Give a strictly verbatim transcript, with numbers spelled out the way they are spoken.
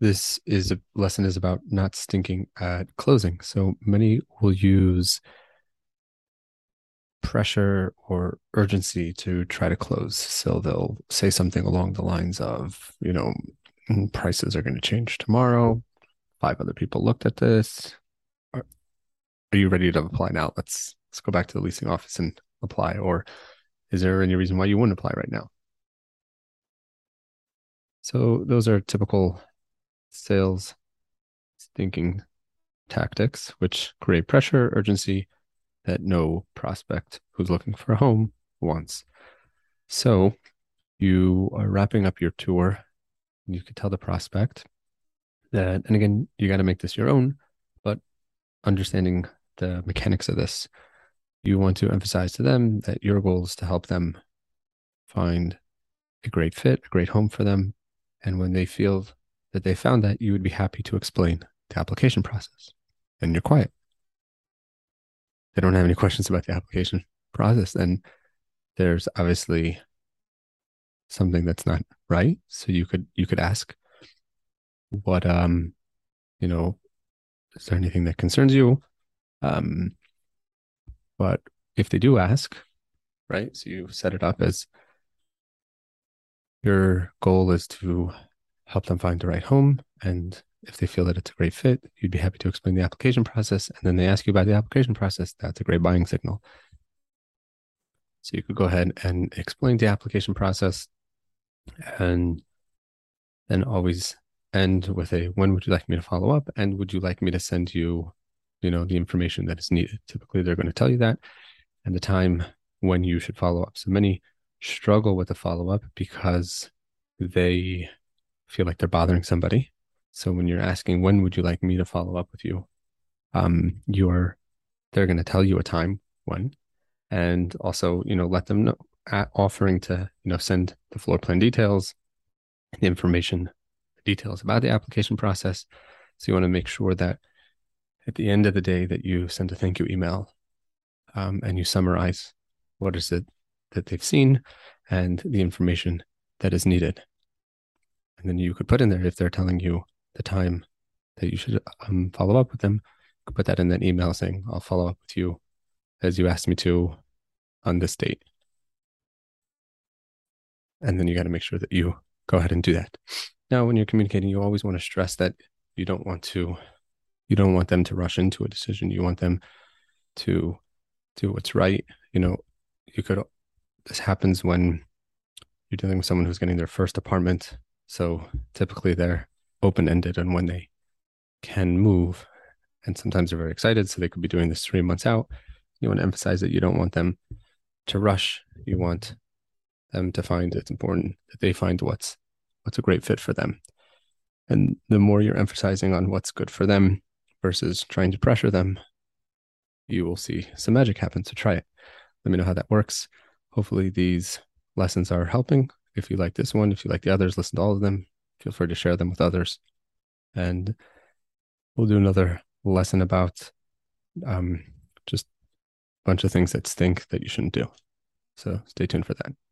This is a lesson is about not stinking at closing. So many will use pressure or urgency to try to close. So they'll say something along the lines of, you know, prices are going to change tomorrow. Five other people looked at this. Are, are you ready to apply now? Let's let's go back to the leasing office and apply. Or is there any reason why you wouldn't apply right now? So those are typical sales thinking tactics, which create pressure, urgency that no prospect who's looking for a home wants. So you are wrapping up your tour. You could tell the prospect that, and again, you got to make this your own, but understanding the mechanics of this, you want to emphasize to them that your goal is to help them find a great fit, a great home for them. And when they feel that they found that, you would be happy to explain the application process. And you're quiet. They don't have any questions about the application process. And there's obviously something that's not right. So you could you could ask, what um, you know, is there anything that concerns you? Um, but if they do ask, right? So you set it up as your goal is to help them find the right home. And if they feel that it's a great fit, you'd be happy to explain the application process. And then they ask you about the application process. That's a great buying signal. So you could go ahead and explain the application process and then always end with a, when would you like me to follow up? And would you like me to send you, you know, the information that is needed? Typically, they're going to tell you that and the time when you should follow up. So many struggle with the follow-up because they feel like they're bothering somebody. So when you're asking, when would you like me to follow up with you? Um, you're, they're going to tell you a time when, and also, you know, let them know, at offering to, you know, send the floor plan details, the information, the details about the application process. So you want to make sure that at the end of the day that you send a thank you email um, and you summarize what is it that they've seen and the information that is needed. And then you could put in there, if they're telling you the time that you should um, follow up with them, you could put that in that email saying, I'll follow up with you as you asked me to on this date. And then you got to make sure that you go ahead and do that. Now, when you're communicating, you always want to stress that you don't want to, you don't want them to rush into a decision. You want them to do what's right. You know, you could, this happens when you're dealing with someone who's getting their first apartment. So typically they're open-ended on when they can move. And sometimes they're very excited. So they could be doing this three months out. You want to emphasize that you don't want them to rush. You want them to find, it's important that they find what's, what's a great fit for them. And the more you're emphasizing on what's good for them versus trying to pressure them, you will see some magic happen. So try it. Let me know how that works. Hopefully these lessons are helping. If you like this one, if you like the others, listen to all of them. Feel free to share them with others. And we'll do another lesson about um, just a bunch of things that stink that you shouldn't do. So stay tuned for that.